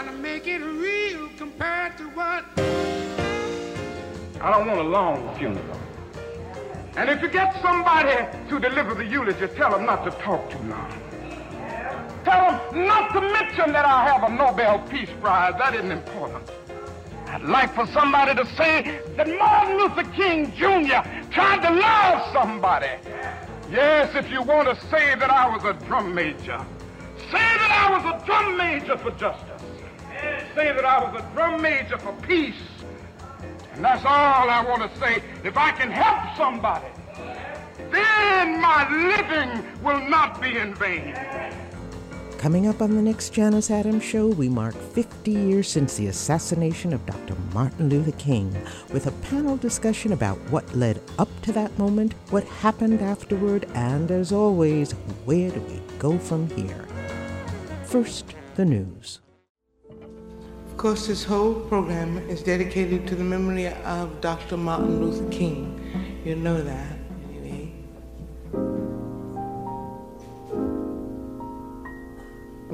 trying to make it real compared to what? I don't want a long funeral. And if you get somebody to deliver the eulogy, tell them not to talk too long. Tell them not to mention that I have a Nobel Peace Prize. That isn't important. I'd like for somebody to say that Martin Luther King Jr. tried to love somebody. Yes, if you want to say that I was a drum major, say that I was a drum major for justice. Say that I was a drum major for peace. And that's all I want to say. If I can help somebody, then my living will not be in vain. Coming up on the next Janus Adams Show, we mark 50 years since the assassination of Dr. Martin Luther King with a panel discussion about what led up to that moment, what happened afterward, and as always, where do we go from here? First, the news. Of course, this whole program is dedicated to the memory of Dr. Martin Luther King. You know that.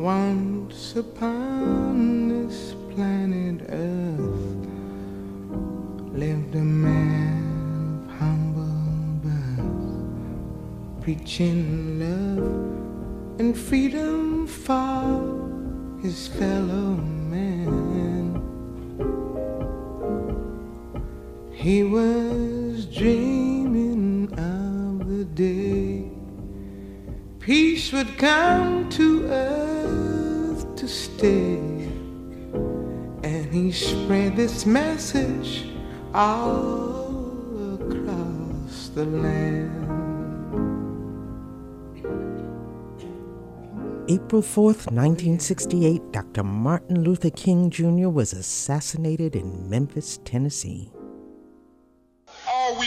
Once upon this planet Earth lived a man of humble birth, preaching love and freedom for his fellow man. He was dreaming of the day peace would come to earth to stay, and he spread this message all across the land. April 4th, 1968, Dr. Martin Luther King Jr. was assassinated in Memphis, Tennessee. All we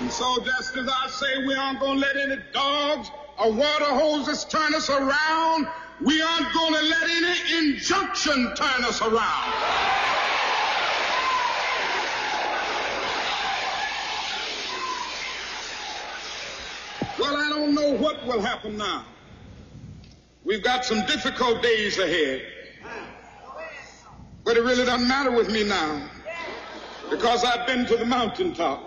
And so just as I say we aren't going to let any dogs or water hoses turn us around, we aren't going to let any injunction turn us around. Well, I don't know what will happen now. We've got some difficult days ahead. But it really doesn't matter with me now because I've been to the mountaintop.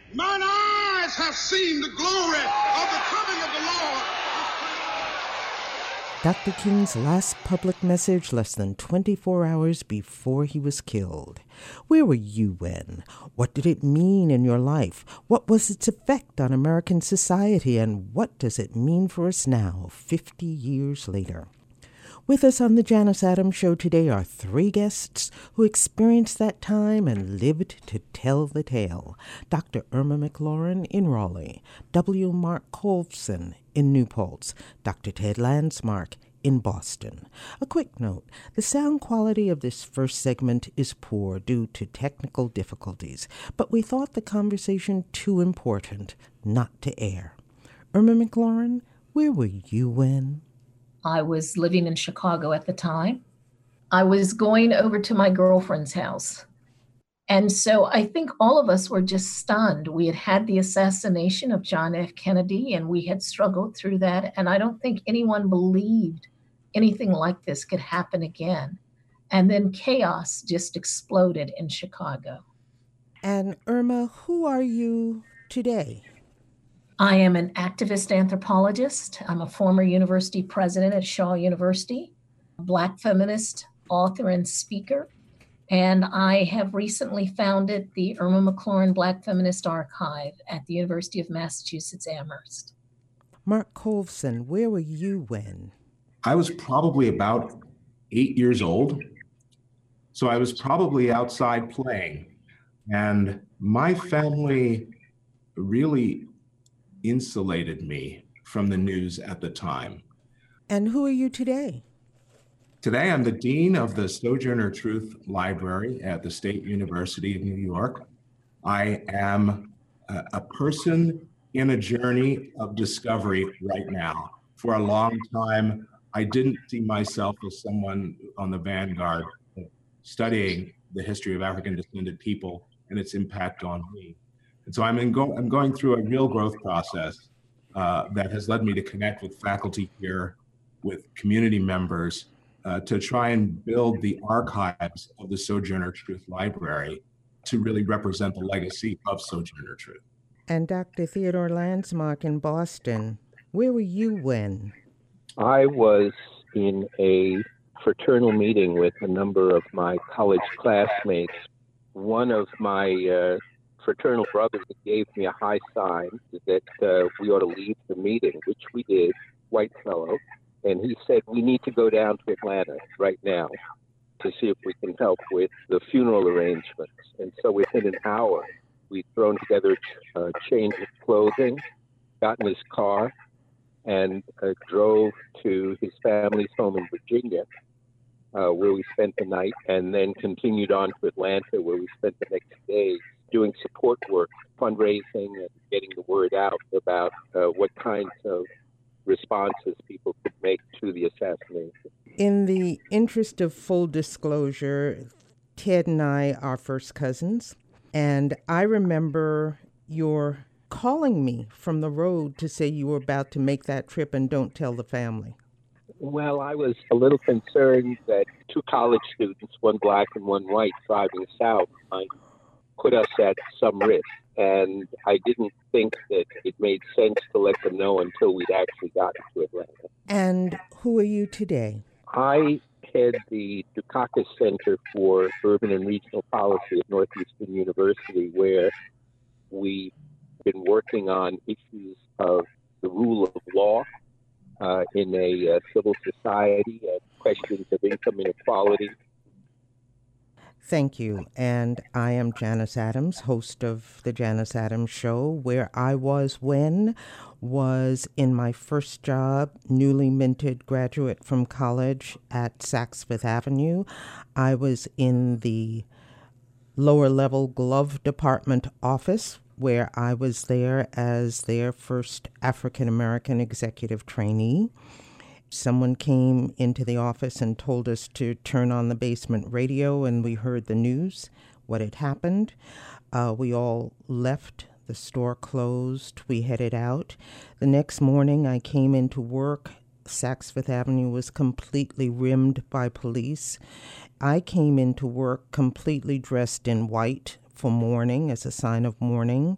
Mine eyes have seen the glory of the coming of the Lord. Dr. King's last public message less than 24 hours before he was killed. Where were you when? What did it mean in your life? What was its effect on American society? And what does it mean for us now, 50 years later? With us on the Janus Adams Show today are three guests who experienced that time and lived to tell the tale. Dr. Irma McLaurin in Raleigh, W. Mark Colvson in New Paltz, Dr. Ted Landsmark in Boston. A quick note, the sound quality of this first segment is poor due to technical difficulties, but we thought the conversation too important not to air. Irma McLaurin, where were you when? I was living in Chicago at the time. I was going over to my girlfriend's house. And so I think all of us were just stunned. We had had the assassination of John F. Kennedy, and we had struggled through that. And I don't think anyone believed anything like this could happen again. And then chaos just exploded in Chicago. And Irma, who are you today? I am an activist anthropologist. I'm a former university president at Shaw University, a Black feminist, author, and speaker. And I have recently founded the Irma McLaurin Black Feminist Archive at the University of Massachusetts Amherst. Mark Colvson, where were you when? I was probably about 8 years old. So I was probably outside playing. And my family really insulated me from the news at the time. And who are you today? Today, I'm the dean of the Sojourner Truth Library at the State University of New York. I am a person in a journey of discovery right now. For a long time, I didn't see myself as someone on the vanguard of studying the history of African descended people and its impact on me. And so I'm going through a real growth process that has led me to connect with faculty here, with community members, to try and build the archives of the Sojourner Truth Library to really represent the legacy of Sojourner Truth. And Dr. Theodore Landsmark in Boston, where were you when? I was in a fraternal meeting with a number of my college classmates. One of my fraternal brothers gave me a high sign that we ought to leave the meeting, which we did, white fellow, and he said, we need to go down to Atlanta right now to see if we can help with the funeral arrangements. And so within an hour, we'd thrown together a change of clothing, got in his car, and drove to his family's home in Virginia, where we spent the night, and then continued on to Atlanta, where we spent the next day doing support work, fundraising, and getting the word out about what kinds of responses people could make to the assassination. In the interest of full disclosure, Ted and I are first cousins, and I remember your calling me from the road to say you were about to make that trip and don't tell the family. Well, I was a little concerned that two college students, one black and one white, driving south might put us at some risk. And I didn't think that it made sense to let them know until we'd actually gotten to Atlanta. And who are you today? I head the Dukakis Center for Urban and Regional Policy at Northeastern University, where we've been working on issues of the rule of law in a civil society, and questions of income inequality. Thank you. And I am Janus Adams, host of The Janus Adams Show. Where I was when was in my first job, newly minted graduate from college at Saks Fifth Avenue. I was in the lower level glove department office, where I was there as their first African-American executive trainee. Someone came into the office and told us to turn on the basement radio, and we heard the news, what had happened. We all left. The store closed. We headed out. The next morning, I came into work. Saks Fifth Avenue was completely rimmed by police. I came into work completely dressed in white for mourning, as a sign of mourning.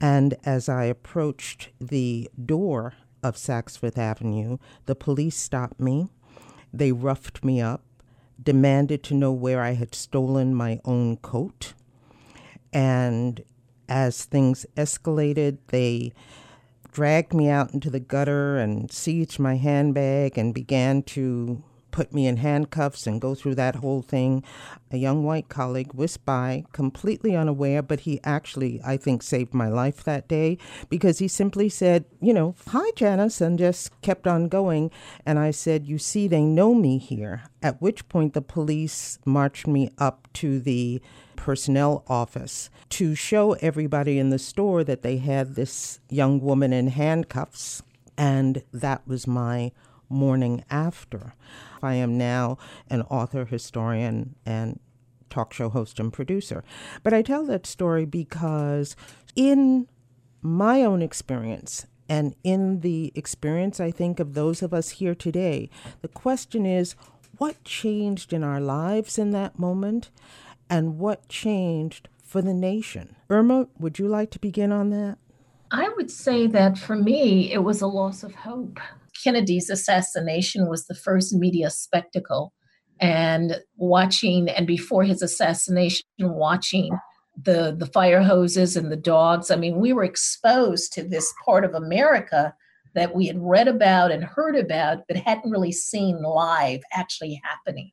And as I approached the door of Saks Fifth Avenue, the police stopped me. They roughed me up, demanded to know where I had stolen my own coat. And as things escalated, they dragged me out into the gutter and seized my handbag and began to put me in handcuffs and go through that whole thing. A young white colleague whisked by, completely unaware, but he actually, I think, saved my life that day because he simply said, you know, hi, Janus, and just kept on going. And I said, you see, they know me here, at which point the police marched me up to the personnel office to show everybody in the store that they had this young woman in handcuffs. And that was my morning after. I am now an author, historian, and talk show host and producer. But I tell that story because in my own experience, and in the experience, I think, of those of us here today, the question is, what changed in our lives in that moment, and what changed for the nation? Irma, would you like to begin on that? I would say that for me, it was a loss of hope. Kennedy's assassination was the first media spectacle, and watching, and before his assassination, watching the fire hoses and the dogs. I mean, we were exposed to this part of America that we had read about and heard about, but hadn't really seen live actually happening.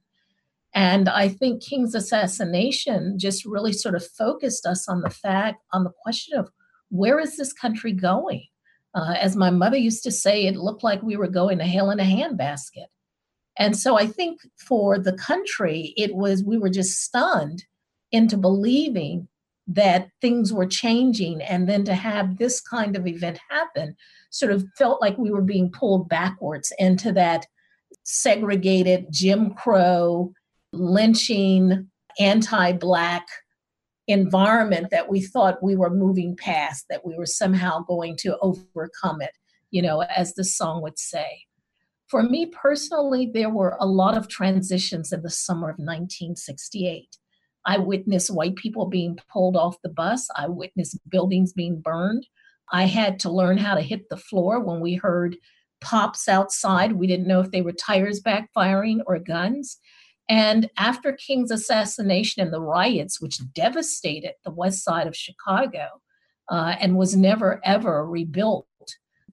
And I think King's assassination just really sort of focused us on on the question of where is this country going? As my mother used to say, it looked like we were going to hell in a handbasket. And so I think for the country, we were just stunned into believing that things were changing, and then to have this kind of event happen sort of felt like we were being pulled backwards into that segregated Jim Crow, lynching, anti-Black environment that we thought we were moving past, that we were somehow going to overcome it, you know, as the song would say. For me personally, there were a lot of transitions in the summer of 1968. I witnessed white people being pulled off the bus. I witnessed buildings being burned. I had to learn how to hit the floor when we heard pops outside. We didn't know if they were tires backfiring or guns. And after King's assassination and the riots, which devastated the west side of Chicago and was never, ever rebuilt,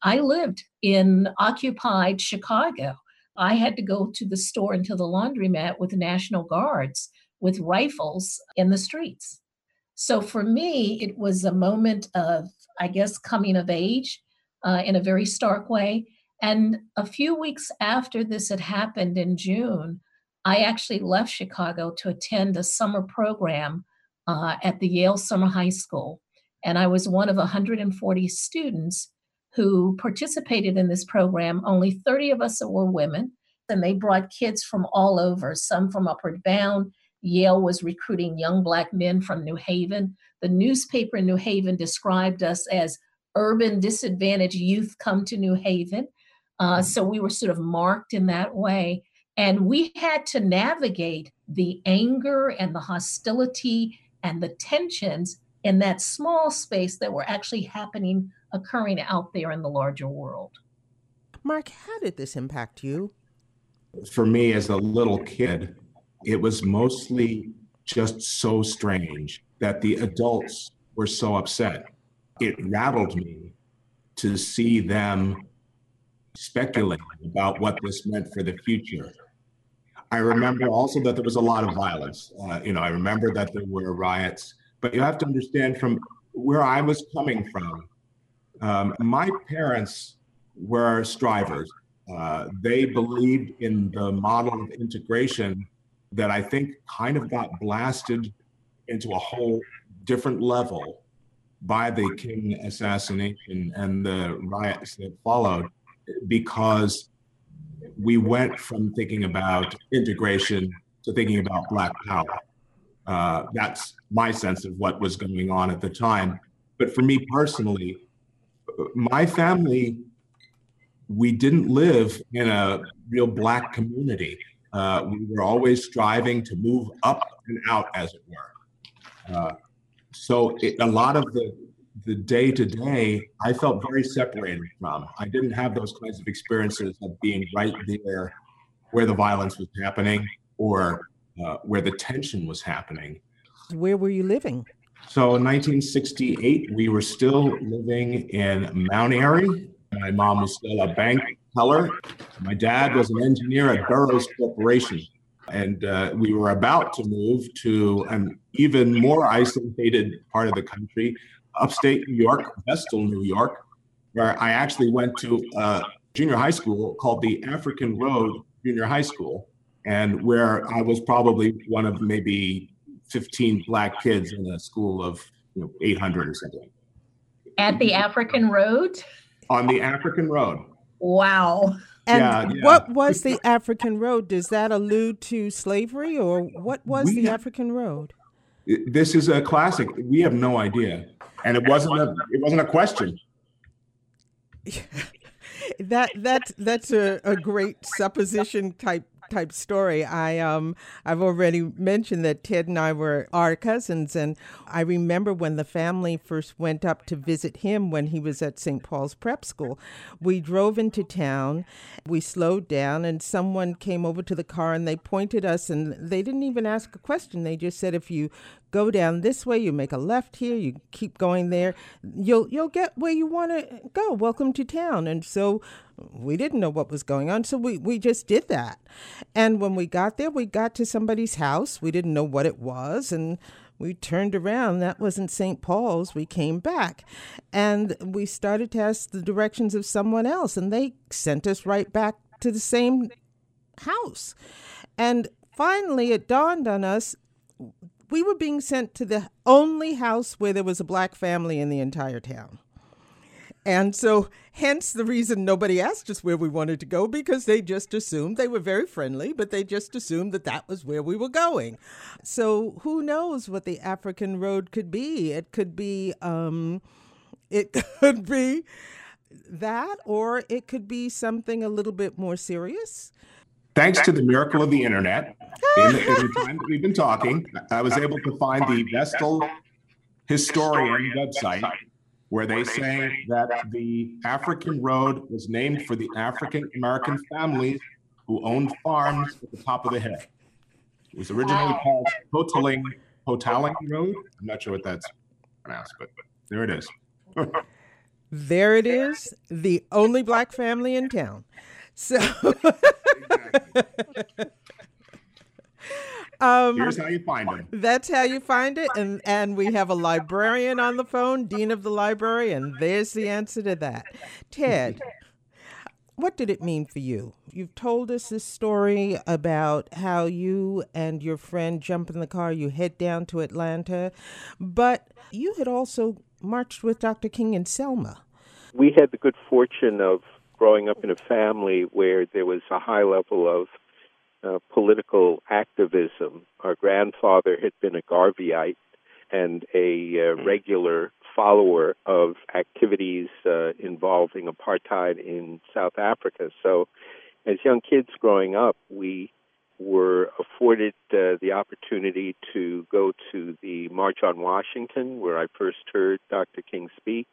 I lived in occupied Chicago. I had to go to the store and to the laundromat with National Guards with rifles in the streets. So for me, it was a moment of, I guess, coming of age in a very stark way. And a few weeks after this had happened in June, I actually left Chicago to attend a summer program at the Yale Summer High School. And I was one of 140 students who participated in this program. Only 30 of us were women, and they brought kids from all over, some from Upward Bound. Yale was recruiting young Black men from New Haven. The newspaper in New Haven described us as urban disadvantaged youth come to New Haven. So we were sort of marked in that way. And we had to navigate the anger and the hostility and the tensions in that small space that were actually occurring out there in the larger world. Mark, how did this impact you? For me, as a little kid, it was mostly just so strange that the adults were so upset. It rattled me to see them speculating about what this meant for the future. I remember also that there was a lot of violence. I remember that there were riots, but you have to understand from where I was coming from, my parents were strivers. They believed in the model of integration that I think kind of got blasted into a whole different level by the King assassination and the riots that followed, because we went from thinking about integration to thinking about Black power. That's my sense of what was going on at the time. But for me personally, my family, we didn't live in a real Black community. We were always striving to move up and out, as it were. A lot of the day-to-day, I felt very separated from. I didn't have those kinds of experiences of being right there where the violence was happening or where the tension was happening. Where were you living? So in 1968, we were still living in Mount Airy. My mom was still a bank teller. My dad was an engineer at Burroughs Corporation. And we were about to move to an even more isolated part of the country, upstate New York, Vestal, New York, where I actually went to a junior high school called the African Road Junior High School, and where I was probably one of maybe 15 Black kids in a school of 800 or something. At the African Road? On the African Road. Wow. And what was the African Road? Does that allude to slavery, or what was the African Road? This is a classic. We have no idea, and it wasn't a question. That's a great supposition type story. I've already mentioned that Ted and I are cousins, and I remember when the family first went up to visit him when he was at St. Paul's Prep School. We drove into town, we slowed down, and someone came over to the car and they pointed us, and they didn't even ask a question. They just said, if you go down this way, you make a left here, you keep going there, you'll get where you want to go. Welcome to town. And so we didn't know what was going on, so we just did that. And when we got there, we got to somebody's house. We didn't know what it was, and we turned around. That wasn't St. Paul's. We came back, and we started to ask the directions of someone else, and they sent us right back to the same house. And finally, it dawned on us, we were being sent to the only house where there was a Black family in the entire town. And so hence the reason nobody asked us where we wanted to go, because they just assumed, they were very friendly, but they just assumed that that was where we were going. So who knows what the African Road could be? It could be that, or it could be something a little bit more serious. Thanks to the miracle of the internet, in the time that we've been talking, I was able to find the Vestal Historian website, where they say that the African Road was named for the African American families who owned farms at the top of the hill. It was originally called Potaling Road. I'm not sure what that's pronounced, but there it is. There it is, the only Black family in town. So here's how you find it. That's how you find it. And we have a librarian on the phone, dean of the library, and there's the answer to that. Ted, what did it mean for you? You've told us this story about how you and your friend jump in the car, you head down to Atlanta, but you had also marched with Dr. King in Selma. We had the good fortune of growing up in a family where there was a high level of political activism. Our grandfather had been a Garveyite and a regular follower of activities involving apartheid in South Africa. So as young kids growing up, we were afforded the opportunity to go to the March on Washington, where I first heard Dr. King speak.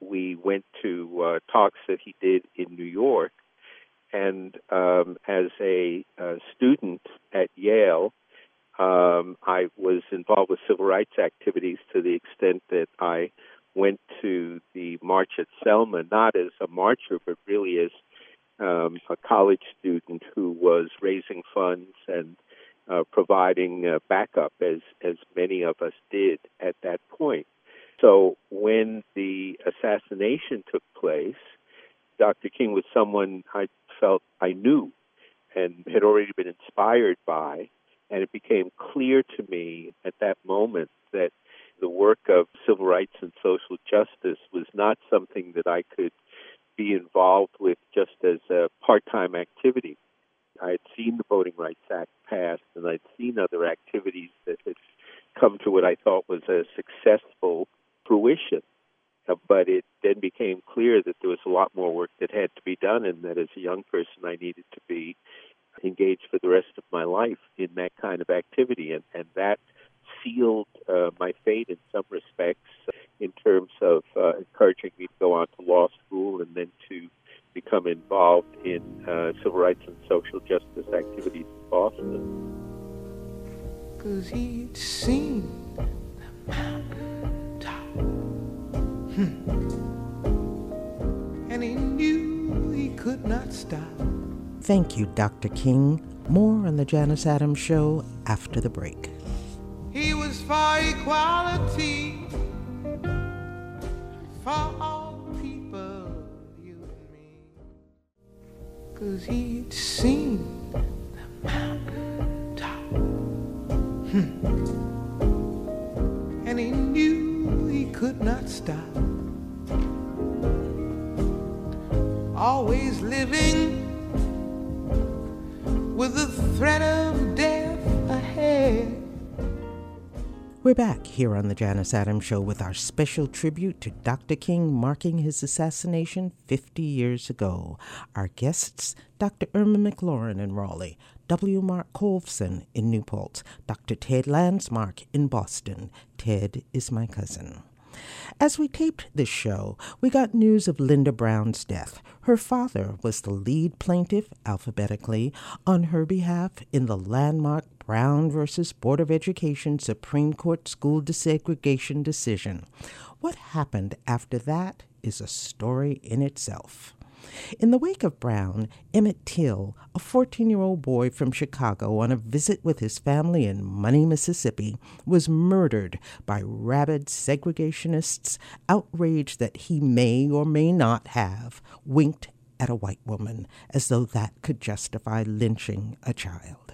We went to talks that he did in New York. And as a student at Yale, I was involved with civil rights activities to the extent that I went to the march at Selma, not as a marcher, but really as a college student who was raising funds and providing backup, as many of us did at that point. So when the assassination took place, Dr. King was someone I felt I knew and had already been inspired by, and it became clear to me at that moment that the work of civil rights and social justice was not something that I could be involved with just as a part-time activity. I had seen the Voting Rights Act passed, and I'd seen other activities that had come to what I thought was a successful fruition. But it then became clear that there was a lot more work that had to be done, and that as a young person I needed to be engaged for the rest of my life in that kind of activity. And that sealed my fate in some respects in terms of encouraging me to go on to law school and then to become involved in civil rights and social justice activities in Boston. 'Cause he'd seen the mountain top. And he knew could not stop. Thank you, Dr. King. More on The Janus Adams Show after the break. He was for equality, for all people, you and me. 'Cause he'd seen the mountain top. And he knew he could not stop. Always living with the threat of death ahead. We're back here on The Janus Adams Show with our special tribute to Dr. King marking his assassination 50 years ago. Our guests, Dr. Irma McLaurin in Raleigh, W. Mark Colvson in New Paltz, Dr. Ted Landsmark in Boston. Ted is my cousin. As we taped this show, we got news of Linda Brown's death. Her father was the lead plaintiff, alphabetically, on her behalf in the landmark Brown versus Board of Education Supreme Court school desegregation decision. What happened after that is a story in itself. In the wake of Brown, Emmett Till, a 14-year-old boy from Chicago on a visit with his family in Money, Mississippi, was murdered by rabid segregationists outraged that he may or may not have winked at a white woman, as though that could justify lynching a child.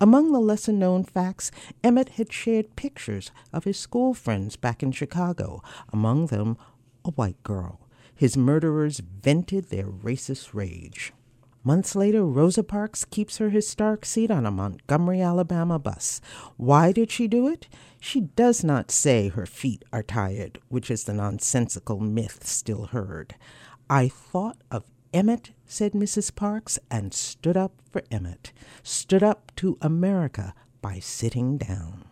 Among the lesser-known facts, Emmett had shared pictures of his school friends back in Chicago, among them a white girl. His murderers vented their racist rage. Months later, Rosa Parks keeps her historic seat on a Montgomery, Alabama bus. Why did she do it? She does not say her feet are tired, which is the nonsensical myth still heard. I thought of Emmett, said Mrs. Parks, and stood up for Emmett. Stood up to America by sitting down.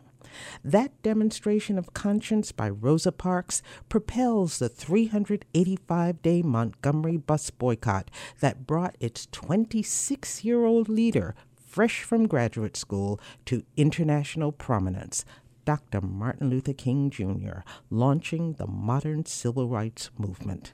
That demonstration of conscience by Rosa Parks propels the 385-day Montgomery bus boycott that brought its 26-year-old leader, fresh from graduate school, to international prominence, Dr. Martin Luther King Jr., launching the modern civil rights movement.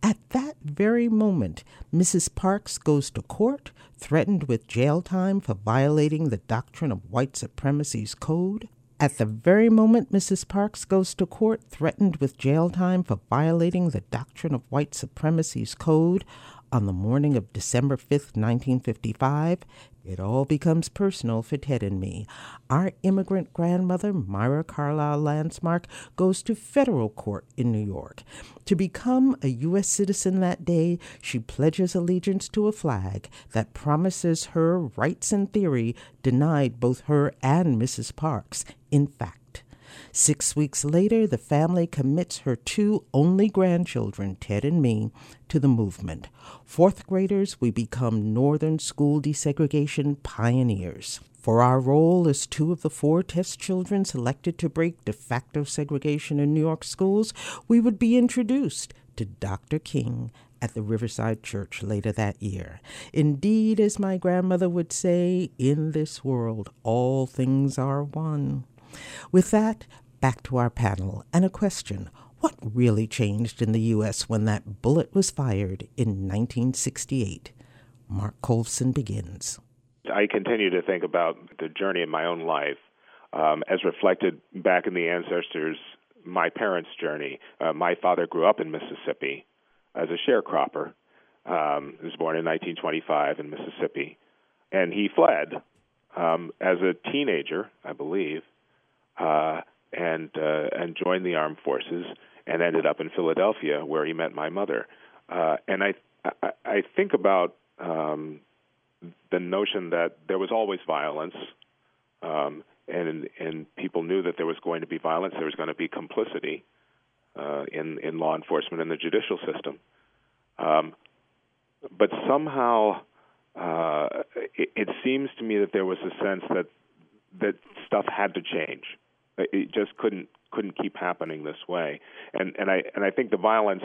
At that very moment, Mrs. Parks goes to court, threatened with jail time for violating the doctrine of white supremacy's code. At the very moment Mrs. Parks goes to court, threatened with jail time for violating the doctrine of white supremacy's code, on the morning of December 5th, 1955, it all becomes personal for Ted and me. Our immigrant grandmother, Myra Carlisle-Landsmark, goes to federal court in New York. To become a U.S. citizen that day, she pledges allegiance to a flag that promises her rights in theory denied both her and Mrs. Parks in fact. 6 weeks later, the family commits her two only grandchildren, Ted and me, to the movement. Fourth graders, we become Northern school desegregation pioneers. For our role as two of the four test children selected to break de facto segregation in New York schools, we would be introduced to Dr. King at the Riverside Church later that year. Indeed, as my grandmother would say, in this world, all things are one. With that, back to our panel and a question. What really changed in the U.S. when that bullet was fired in 1968? Mark Colvson begins. I continue to think about the journey in my own life as reflected back in the ancestors, my parents' journey. My father grew up in Mississippi as a sharecropper. He was born in 1925 in Mississippi, and he fled as a teenager, I believe, and joined the armed forces and ended up in Philadelphia where he met my mother. And I think about the notion that there was always violence, and people knew that there was going to be violence. There was going to be complicity in law enforcement and the judicial system. But somehow it seems to me that there was a sense that stuff had to change. It just couldn't keep happening this way, and I think the violence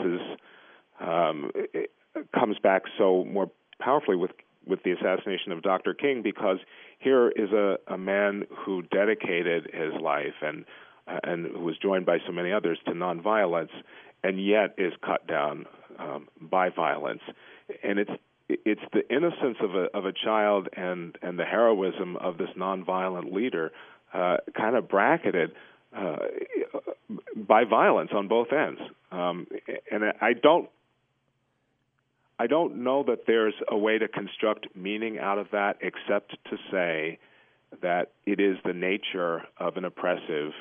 comes back so more powerfully with the assassination of Dr. King, because here is a man who dedicated his life and who was joined by so many others to nonviolence, and yet is cut down by violence, and it's it's the innocence of a child and the heroism of this nonviolent leader kind of bracketed by violence on both ends. And I don't know that there's a way to construct meaning out of that except to say that it is the nature of an oppressive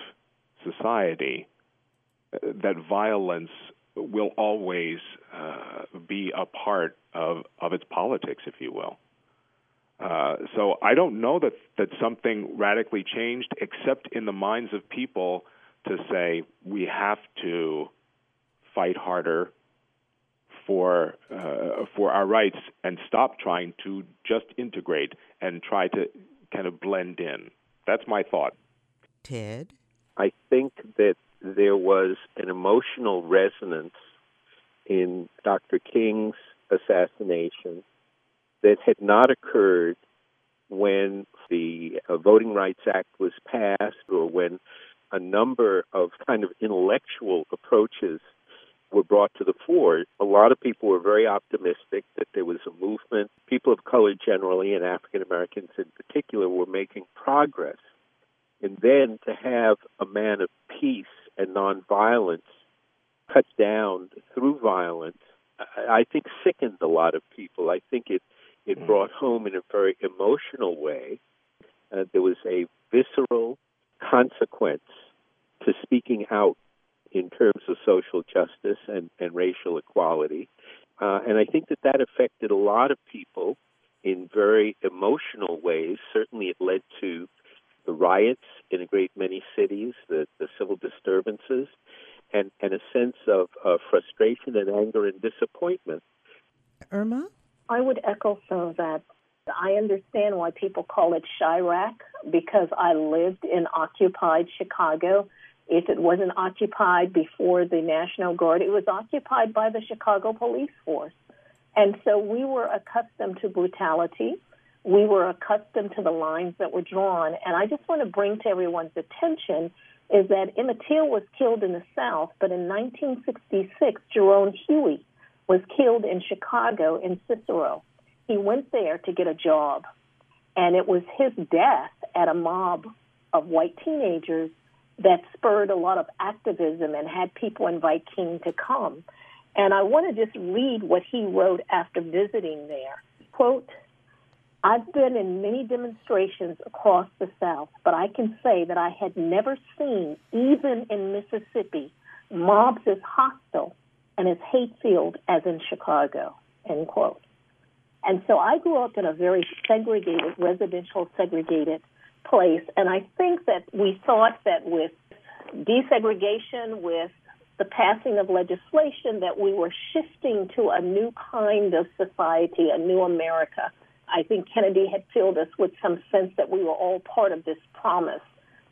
society that violence will always be a part of its politics, if you will. So I don't know that something radically changed except in the minds of people to say we have to fight harder for our rights and stop trying to just integrate and try to kind of blend in. That's my thought. Ted? I think that there was an emotional resonance in Dr. King's assassination that had not occurred when the Voting Rights Act was passed or when a number of kind of intellectual approaches were brought to the fore. A lot of people were very optimistic that there was a movement. People of color generally and African Americans in particular were making progress. And then to have a man of peace and nonviolence cut down through violence, I think sickened a lot of people. I think it brought home in a very emotional way. There was a visceral consequence to speaking out in terms of social justice and racial equality. And I think that affected a lot of people in very emotional ways. Certainly it led to the riots in a great many cities, the civil disturbances, and a sense of frustration and anger and disappointment. Irma? I would echo some of that. I understand why people call it Chirac, because I lived in occupied Chicago. If it wasn't occupied before the National Guard, it was occupied by the Chicago police force. And so we were accustomed to brutality. We were accustomed to the lines that were drawn. And I just want to bring to everyone's attention is that Emmett Till was killed in the South, but in 1966, Jerome Huey was killed in Chicago in Cicero. He went there to get a job, and it was his death at a mob of white teenagers that spurred a lot of activism and had people invite King to come. And I want to just read what he wrote after visiting there. Quote, "I've been in many demonstrations across the South, but I can say that I had never seen, even in Mississippi, mobs as hostile and as hate-filled as in Chicago," end quote. And so I grew up in a very segregated, residential segregated place, and I think that we thought that with desegregation, with the passing of legislation, that we were shifting to a new kind of society, a new America. I think Kennedy had filled us with some sense that we were all part of this promise,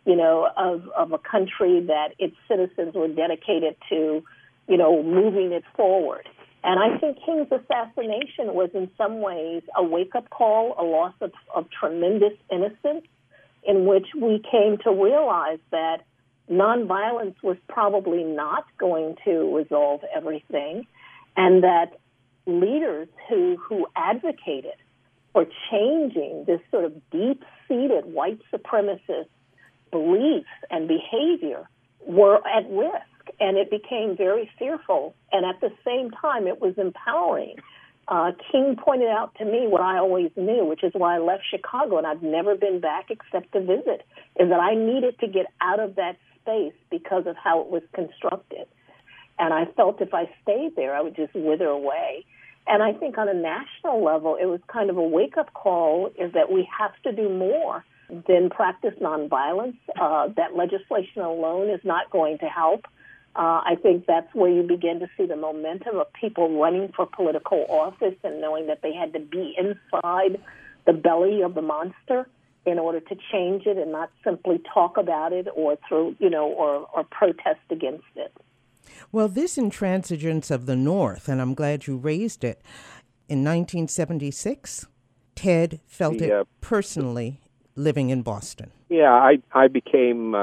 you know, of a country that its citizens were dedicated to, you know, moving it forward. And I think King's assassination was in some ways a wake-up call, a loss of tremendous innocence, in which we came to realize that nonviolence was probably not going to resolve everything, and that leaders who advocated for changing this sort of deep-seated white supremacist beliefs and behavior were at risk, and it became very fearful. And at the same time, it was empowering. King pointed out to me what I always knew, which is why I left Chicago, and I've never been back except to visit, is that I needed to get out of that space because of how it was constructed. And I felt if I stayed there, I would just wither away. And I think on a national level, it was kind of a wake-up call, is that we have to do more than practice nonviolence. That legislation alone is not going to help. I think that's where you begin to see the momentum of people running for political office and knowing that they had to be inside the belly of the monster in order to change it and not simply talk about it or through, you know, or protest against it. Well, this intransigence of the North, and I'm glad you raised it, in 1976, Ted felt it personally living in Boston. Yeah, I became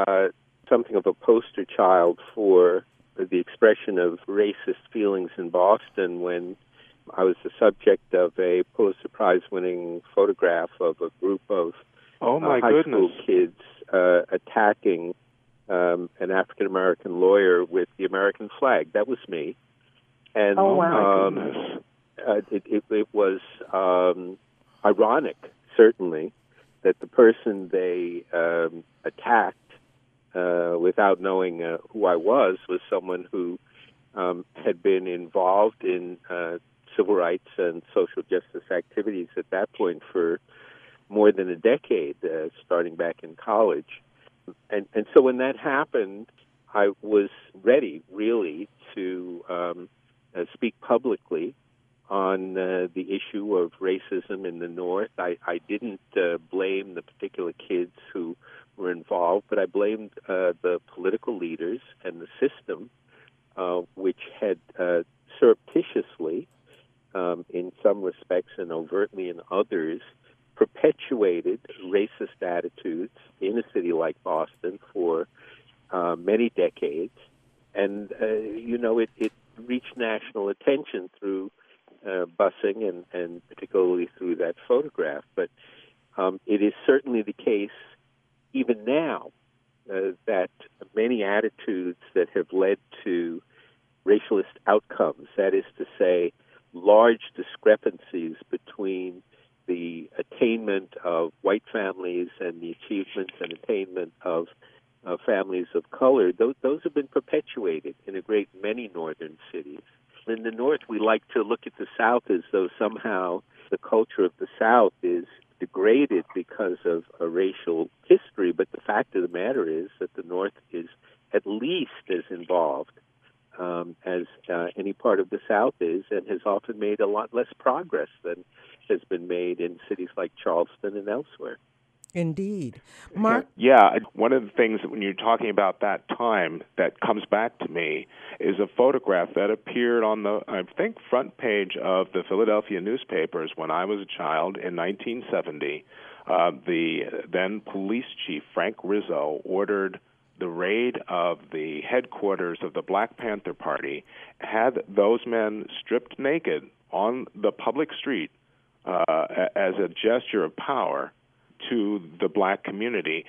something of a poster child for the expression of racist feelings in Boston when I was the subject of a Pulitzer Prize-winning photograph of a group of high school kids attacking an African American lawyer with the American flag. That was me. And it was ironic, certainly, that the person they attacked without knowing who I was someone who had been involved in civil rights and social justice activities at that point for more than a decade, starting back in college. And so when that happened, I was ready, really, to speak publicly on the issue of racism in the North. I didn't blame the particular kids who were involved, but I blamed the political leaders and the system, which had surreptitiously, in some respects and overtly in others, perpetuated racist attitudes in a city like Boston for many decades. And, it reached national attention through busing and particularly through that photograph. But it is certainly the case even now that many attitudes that have led to racialist outcomes, that is to say, large discrepancies between the attainment of white families and the achievements and attainment of families of color, those have been perpetuated in a great many northern cities. In the North, we like to look at the South as though somehow the culture of the South is degraded because of a racial history, but the fact of the matter is that the North is at least as involved as any part of the South is, and has often made a lot less progress than has been made in cities like Charleston and elsewhere. Indeed. Mark? Yeah, one of the things that when you're talking about that time that comes back to me is a photograph that appeared on the, I think, front page of the Philadelphia newspapers when I was a child in 1970. The then police chief, Frank Rizzo, ordered the raid of the headquarters of the Black Panther Party, had those men stripped naked on the public street as a gesture of power to the black community,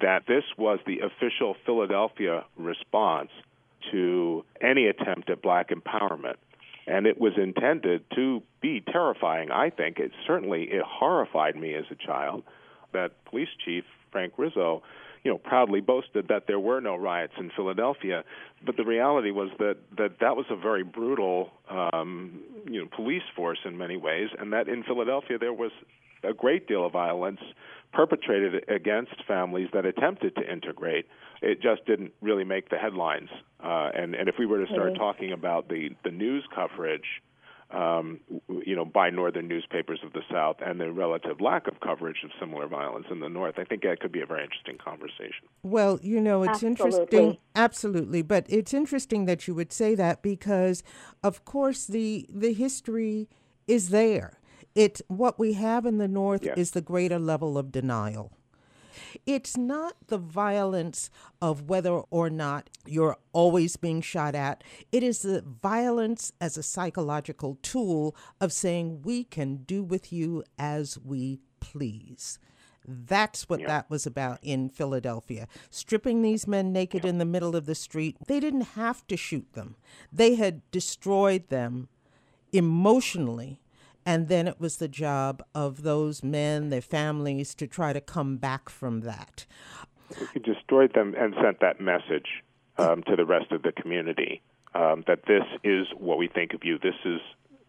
that this was the official Philadelphia response to any attempt at black empowerment. And it was intended to be terrifying, I think. It certainly horrified me as a child that police chief Frank Rizzo, proudly boasted that there were no riots in Philadelphia. But the reality was that was a very brutal police force in many ways, and that in Philadelphia there was a great deal of violence perpetrated against families that attempted to integrate. It just didn't really make the headlines. And if we were to start talking about the news coverage, by northern newspapers of the South and the relative lack of coverage of similar violence in the North, I think that could be a very interesting conversation. Well, it's interesting. Absolutely. But it's interesting that you would say that because, of course, the history is there. It's what we have in the North is the greater level of denial. It's not the violence of whether or not you're always being shot at. It is the violence as a psychological tool of saying we can do with you as we please. That's what that was about in Philadelphia. Stripping these men naked in the middle of the street. They didn't have to shoot them. They had destroyed them emotionally. And then it was the job of those men, their families, to try to come back from that. It destroyed them and sent that message to the rest of the community that this is what we think of you. This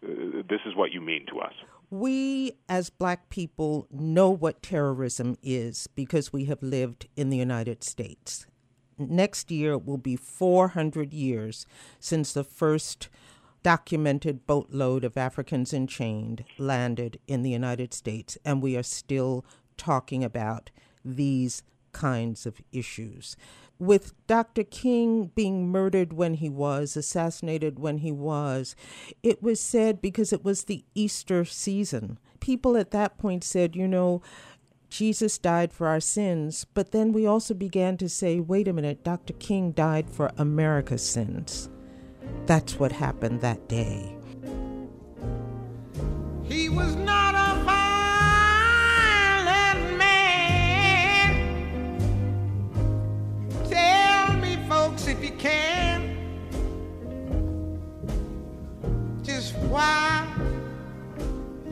is what you mean to us. We, as black people, know what terrorism is because we have lived in the United States. Next year will be 400 years since the first documented boatload of Africans in chains landed in the United States, and we are still talking about these kinds of issues. With Dr. King being murdered when he was, assassinated when he was, it was said because it was the Easter season. People at that point said, Jesus died for our sins, but then we also began to say, wait a minute, Dr. King died for America's sins. That's what happened that day. was not a violent man. Tell me, folks, if you can, just why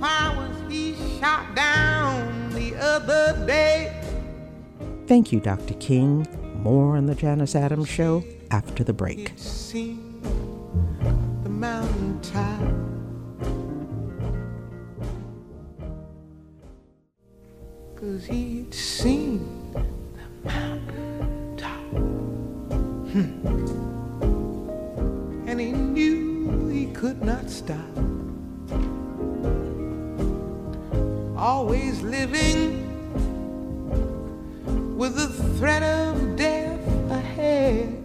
was he shot down the other day? Thank you, Dr. King. More on The Janus Adams Show after the break. The mountain top. Cause he'd seen the mountain top. And he knew he could not stop. Always living with the threat of death ahead.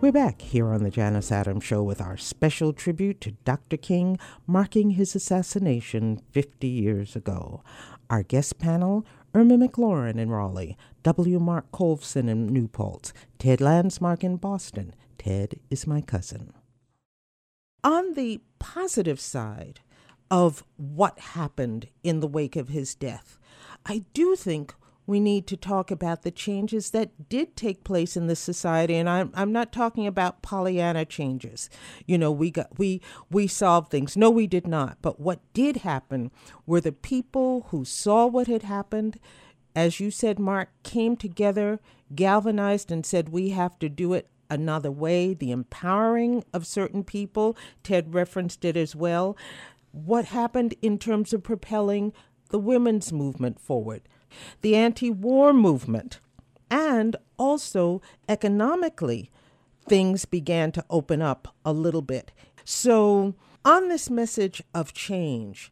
We're back here on The Janus Adams Show with our special tribute to Dr. King, marking his assassination 50 years ago. Our guest panel, Irma McLaurin in Raleigh, W. Mark Colvson in New Paltz, Ted Landsmark in Boston. Ted is my cousin. On the positive side of what happened in the wake of his death, I do think we need to talk about the changes that did take place in this society, and I'm not talking about Pollyanna changes. You know, we solved things. No, we did not. But what did happen were the people who saw what had happened, as you said, Mark, came together, galvanized, and said, we have to do it another way. The empowering of certain people, Ted referenced it as well. What happened in terms of propelling the women's movement forward, the anti-war movement, and also economically, things began to open up a little bit. So on this message of change,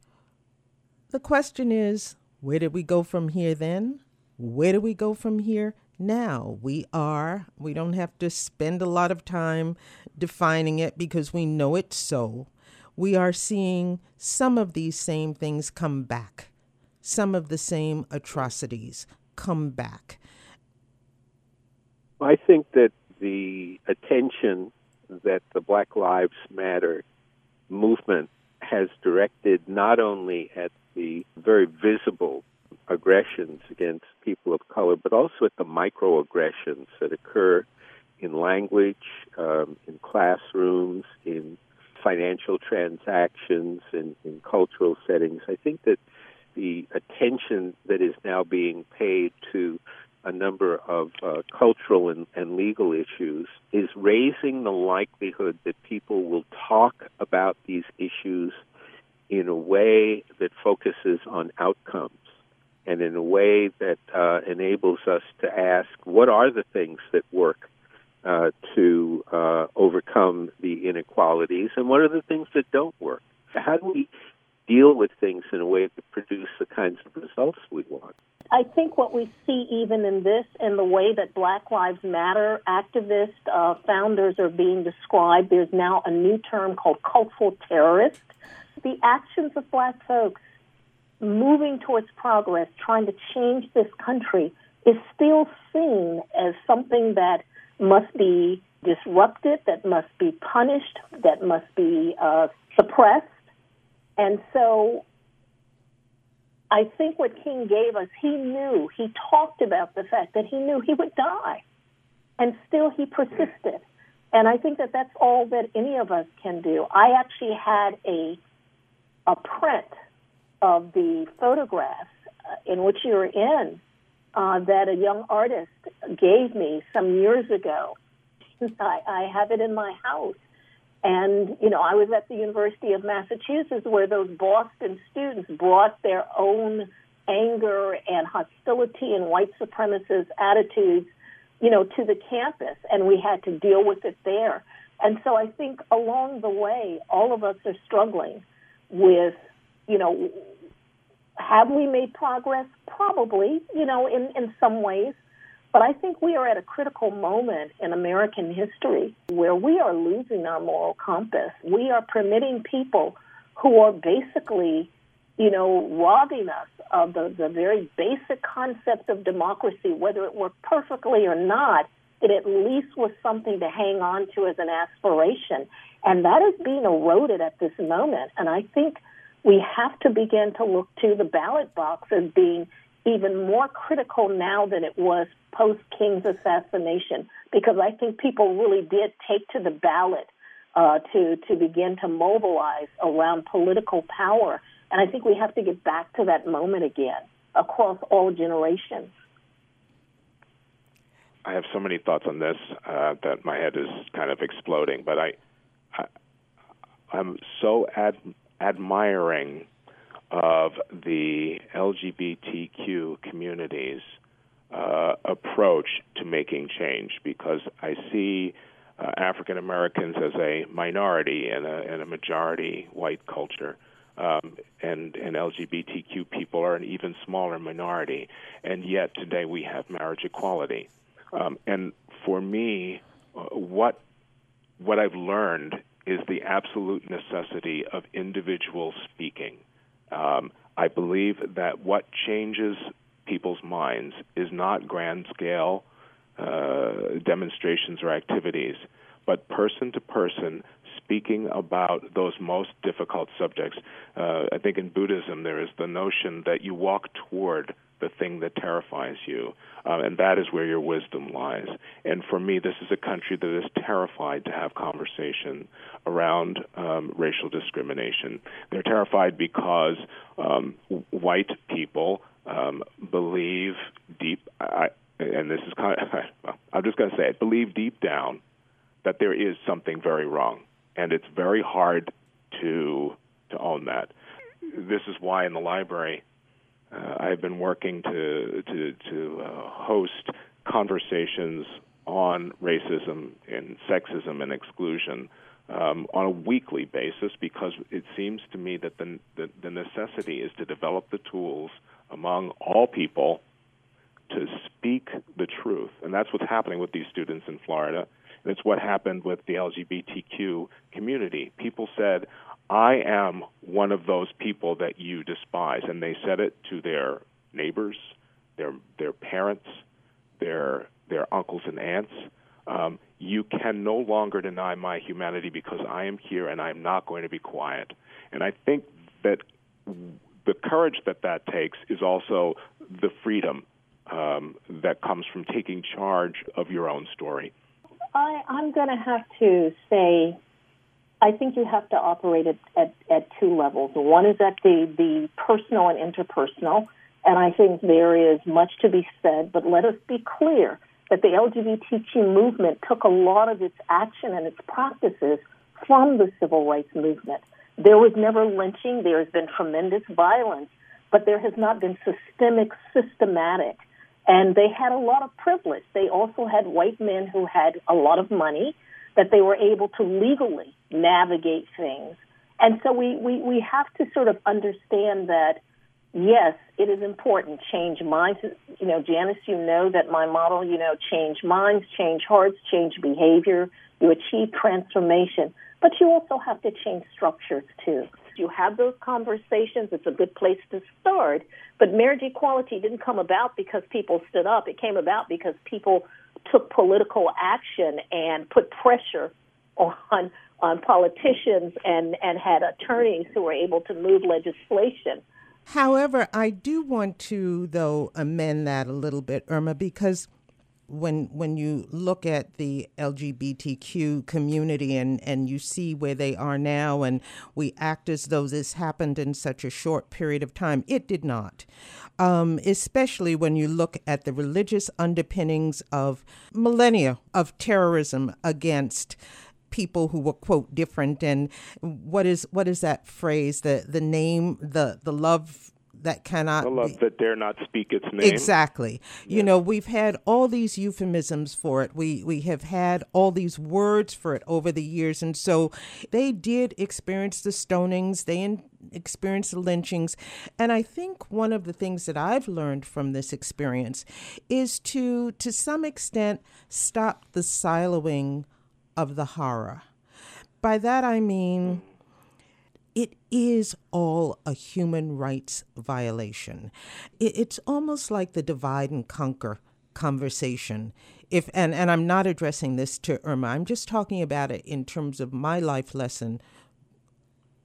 the question is, where did we go from here then? Where do we go from here now? We don't have to spend a lot of time defining it because we know it so. We are seeing some of these same things come back. Some of the same atrocities come back. I think that the attention that the Black Lives Matter movement has directed not only at the very visible aggressions against people of color, but also at the microaggressions that occur in language, in classrooms, in financial transactions, in cultural settings. I think that the attention that is now being paid to a number of cultural and legal issues is raising the likelihood that people will talk about these issues in a way that focuses on outcomes and in a way that enables us to ask, what are the things that work to overcome the inequalities, and what are the things that don't work? How do we deal with things in a way to produce the kinds of results we want? I think what we see even in this and the way that Black Lives Matter activists, founders are being described, there's now a new term called cultural terrorist. The actions of Black folks moving towards progress, trying to change this country, is still seen as something that must be disrupted, that must be punished, that must be suppressed. And so I think what King gave us, he talked about the fact that he knew he would die, and still he persisted. And I think that that's all that any of us can do. I actually had a print of the photograph in which you were in that a young artist gave me some years ago. I have it in my house. And, you know, I was at the University of Massachusetts where those Boston students brought their own anger and hostility and white supremacist attitudes, you know, to the campus, and we had to deal with it there. And so I think along the way, all of us are struggling with, you know, have we made progress? Probably, you know, in some ways. But I think we are at a critical moment in American history where we are losing our moral compass. We are permitting people who are basically, you know, robbing us of the very basic concept of democracy. Whether it worked perfectly or not, it at least was something to hang on to as an aspiration. And that is being eroded at this moment. And I think We have to begin to look to the ballot box as being even more critical now than it was post-King's assassination, because I think people really did take to the ballot to begin to mobilize around political power. And I think we have to get back to that moment again across all generations. I have so many thoughts on this that my head is kind of exploding, but I'm so admiring of the LGBTQ community's approach to making change, because I see African Americans as a minority in a majority white culture, and LGBTQ people are an even smaller minority, and yet today we have marriage equality. And for me, what I've learned is the absolute necessity of individual speaking. I believe that what changes people's minds is not grand-scale demonstrations or activities, but person-to-person speaking about those most difficult subjects. I think in Buddhism there is the notion that you walk toward the thing that terrifies you, and that is where your wisdom lies. And for me, this is a country that is terrified to have conversation around racial discrimination. They're terrified because white people believe deep, and this is kind of, I'm just going to say it, believe deep down that there is something very wrong, and it's very hard to own that. This is why in the library, I've been working to host conversations on racism and sexism and exclusion on a weekly basis, because it seems to me that the necessity is to develop the tools among all people to speak the truth. And that's what's happening with these students in Florida. And it's what happened with the LGBTQ community. People said, I am one of those people that you despise. And they said it to their neighbors, their parents, their uncles and aunts. You can no longer deny my humanity, because I am here and I am not going to be quiet. And I think that the courage that takes is also the freedom that comes from taking charge of your own story. I'm going to have to say, I think you have to operate at two levels. One is at the personal and interpersonal, and I think there is much to be said, but let us be clear that the LGBTQ movement took a lot of its action and its practices from the civil rights movement. There was never lynching. There has been tremendous violence, but there has not been systematic. And they had a lot of privilege. They also had white men who had a lot of money, that they were able to legally navigate things. And so we have to sort of understand that, yes, it is important. Change minds. You know, Janice, you know that my model, you know, change minds, change hearts, change behavior. You achieve transformation. But you also have to change structures, too. You have those conversations. It's a good place to start. But marriage equality didn't come about because people stood up. It came about because people took political action and put pressure on politicians and had attorneys who were able to move legislation. However, I do want to, though, amend that a little bit, Irma, because when you look at the LGBTQ community and you see where they are now, and we act as though this happened in such a short period of time, it did not. Especially when you look at the religious underpinnings of millennia of terrorism against people who were, quote, different. And what is that phrase, the name, the love that cannot be. The love that dare not speak its name. Exactly. Yeah. You know, we've had all these euphemisms for it. We have had all these words for it over the years. And so they did experience the stonings. They experienced the lynchings. And I think one of the things that I've learned from this experience is to some extent, stop the siloing of the horror. By that I mean, it is all a human rights violation. It's almost like the divide and conquer conversation. And I'm not addressing this to Irma. I'm just talking about it in terms of my life lesson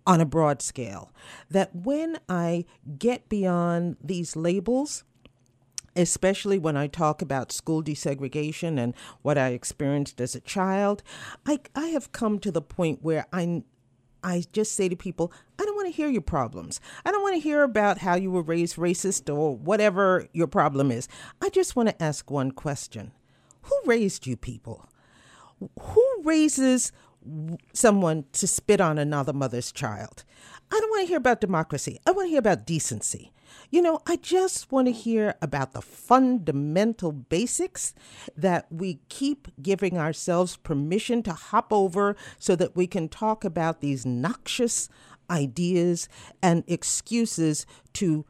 on a broad scale, that when I get beyond these labels, especially when I talk about school desegregation and what I experienced as a child, I have come to the point where I just say to people, I don't want to hear your problems. I don't want to hear about how you were raised racist or whatever your problem is. I just want to ask one question. Who raised you people? Who raises someone to spit on another mother's child? I don't want to hear about democracy. I want to hear about decency. You know, I just want to hear about the fundamental basics that we keep giving ourselves permission to hop over so that we can talk about these noxious ideas and excuses to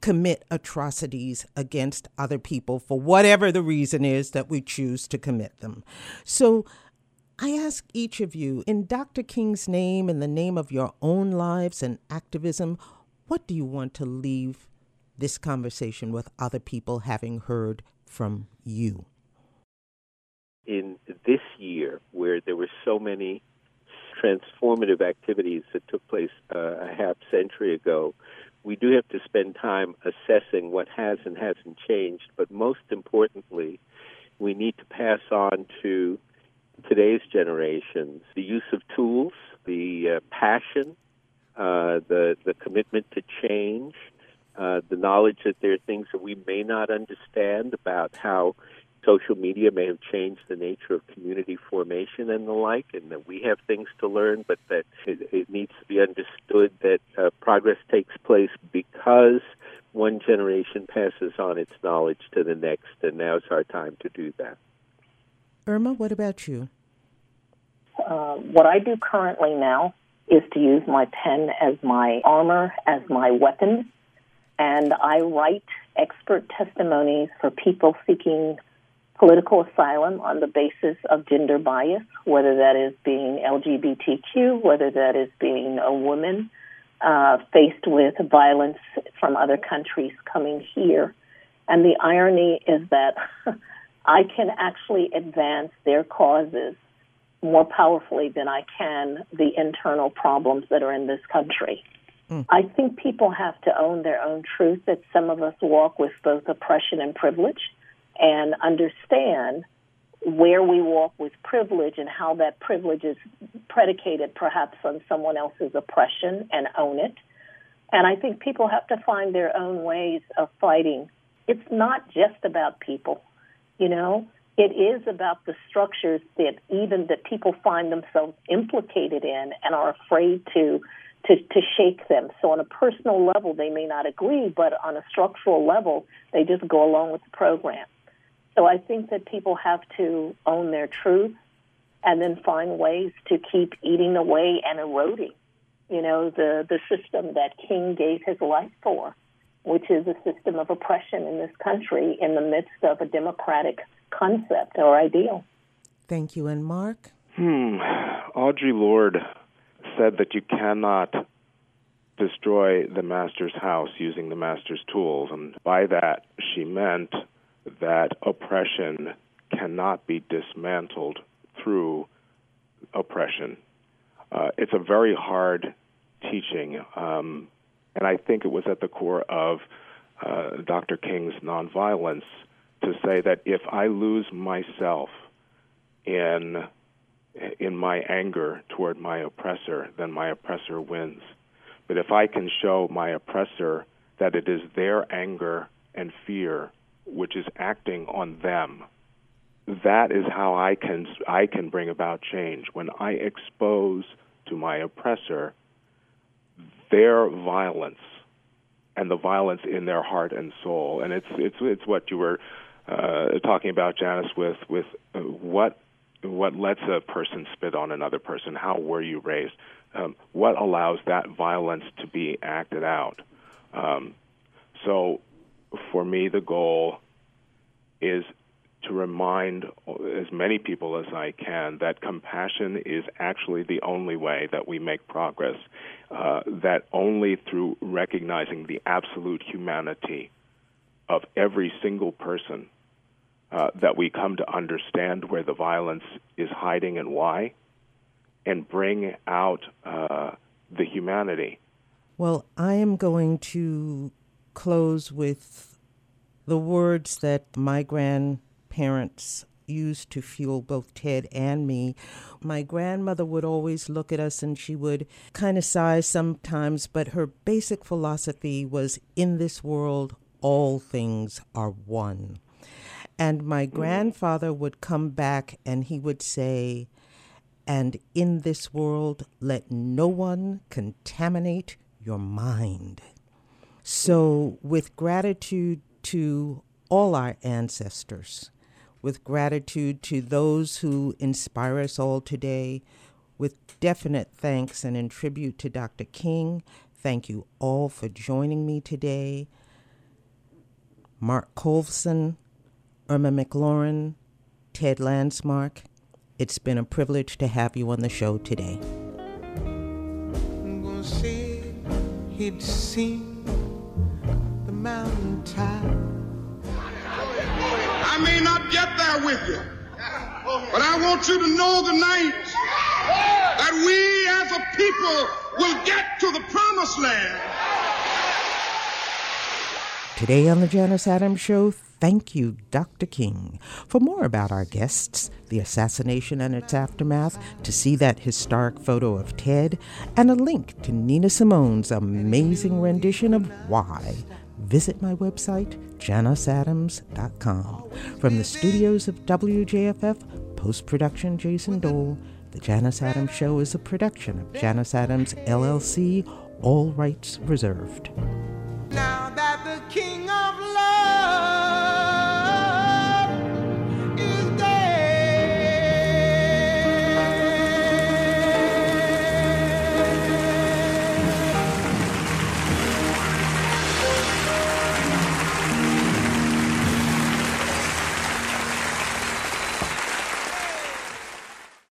commit atrocities against other people for whatever the reason is that we choose to commit them. So I ask each of you, in Dr. King's name, in the name of your own lives and activism, what do you want to leave this conversation with other people having heard from you? In this year, where there were so many transformative activities that took place a half century ago, we do have to spend time assessing what has and hasn't changed. But most importantly, we need to pass on to today's generations the use of tools, the passion, the commitment to change, the knowledge that there are things that we may not understand about how social media may have changed the nature of community formation and the like, and that we have things to learn, but that it needs to be understood that progress takes place because one generation passes on its knowledge to the next, and now's our time to do that. Irma, what about you? What I do currently now is to use my pen as my armor, as my weapon. And I write expert testimonies for people seeking political asylum on the basis of gender bias, whether that is being LGBTQ, whether that is being a woman faced with violence from other countries coming here. And the irony is that I can actually advance their causes more powerfully than I can the internal problems that are in this country. I think people have to own their own truth, that some of us walk with both oppression and privilege, and understand where we walk with privilege and how that privilege is predicated perhaps on someone else's oppression, and own it. And I think people have to find their own ways of fighting. It's not just about people, you know. It is about the structures that people find themselves implicated in and are afraid to shake them. So on a personal level, they may not agree, but on a structural level, they just go along with the program. So I think that people have to own their truth and then find ways to keep eating away and eroding, you know, the system that King gave his life for, which is a system of oppression in this country in the midst of a democratic concept or ideal. Thank you. And Mark? Audre Lorde said that you cannot destroy the master's house using the master's tools. And by that, she meant that oppression cannot be dismantled through oppression. It's a very hard teaching. And I think it was at the core of Dr. King's nonviolence, to say that if I lose myself in my anger toward my oppressor, then my oppressor wins. But if I can show my oppressor that it is their anger and fear which is acting on them, that is how I can bring about change. When I expose to my oppressor their violence and the violence in their heart and soul, and it's what you were talking about, Janice, with what lets a person spit on another person? How were you raised? What allows that violence to be acted out? So for me, the goal is to remind as many people as I can that compassion is actually the only way that we make progress, that only through recognizing the absolute humanity of every single person that we come to understand where the violence is hiding and why, and bring out the humanity. Well, I am going to close with the words that my grandparents used to fuel both Ted and me. My grandmother would always look at us and she would kind of sigh sometimes, but her basic philosophy was, in this world, all things are one. And my grandfather would come back and he would say, and in this world, let no one contaminate your mind. So with gratitude to all our ancestors, with gratitude to those who inspire us all today, with definite thanks and in tribute to Dr. King, thank you all for joining me today. Mark Colvson, Irma McLaurin, Ted Landsmark, it's been a privilege to have you on the show today. I'm gonna say he'd seen the mountaintop. I may not get there with you, but I want you to know tonight that we as a people will get to the promised land. Today on The Janus Adams Show, thank you, Dr. King. For more about our guests, the assassination and its aftermath, to see that historic photo of Ted, and a link to Nina Simone's amazing rendition of Why, visit my website, JanusAdams.com. From the studios of WJFF, post-production Jason Dole, The Janus Adams Show is a production of Janus Adams, LLC, all rights reserved.